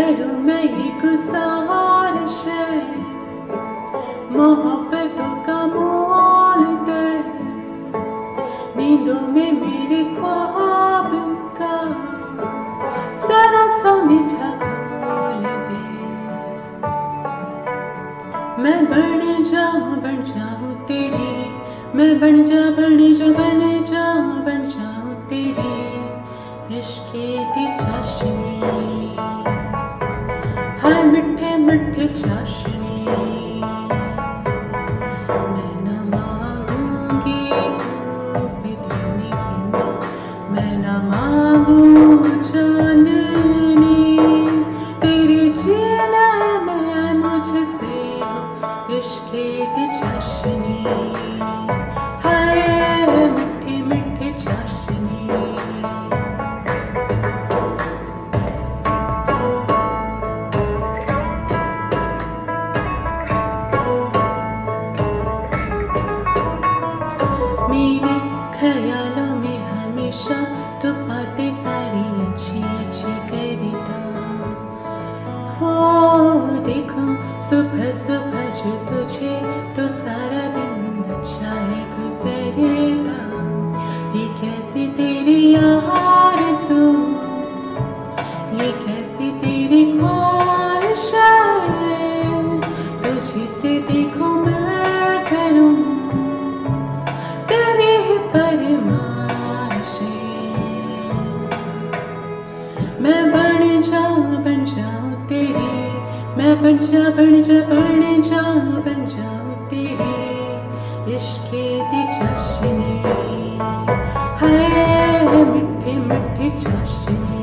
शहर में एक सहारा शहर मोहब्बतों का मोल है। नींदों में मेरे ख्वाब का सारा सा मीठा बोल दे। मैं बन जाऊं तेरी, मैं बन जाऊं तेरी इश्क़ की चाशनी। हाय मिठे मिठे चाशनी, मैं न मांगूंगी धूप धुनी की, मैं न मांगूं चांदनी। तेरे जीना मैं मुझसे इश्क़ की चाशनी। मेरे ख्यालों में हमेशा तो बातें सारी अच्छी अच्छी करता। हो देखो सुबह सुबह जो तुझे तो सारा दिन अच्छा है गुजरेगा। ये कैसी तेरी आरज़ू, ये कैसी तेरी ख्वाहिश है। तुझे से देखो मैं करूं मैं बन जाऊं तेरी, मैं बन जाऊं तेरी इश्क़ की चाशनी। हाय मिठे मिठे चाशनी।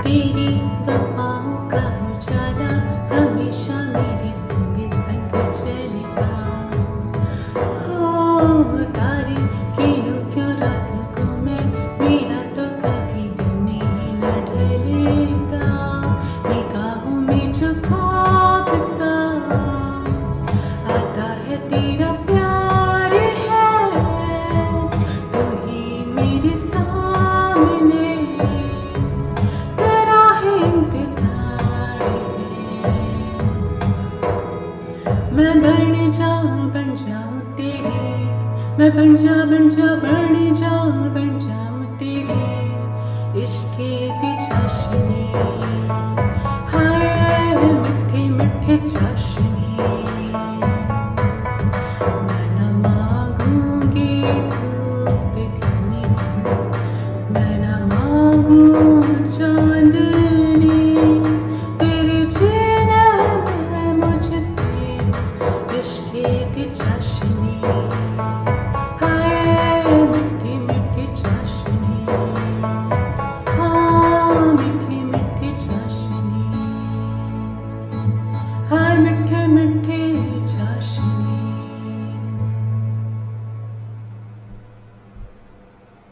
तेरी वफ़ाओं का उजाला हमेशा मेरे संग संग चलेगा। हो तारे किन क्यों रातों को मैं, मेरा तो कभी नहीं न ढलेगा। निगाहों में जो ख्वाब सा आता है तेरा प्यार है। तू ही मेरे सामने तेरा ही इंतज़ार है। मैं बन जाऊं तेरी, मैं बन जाऊं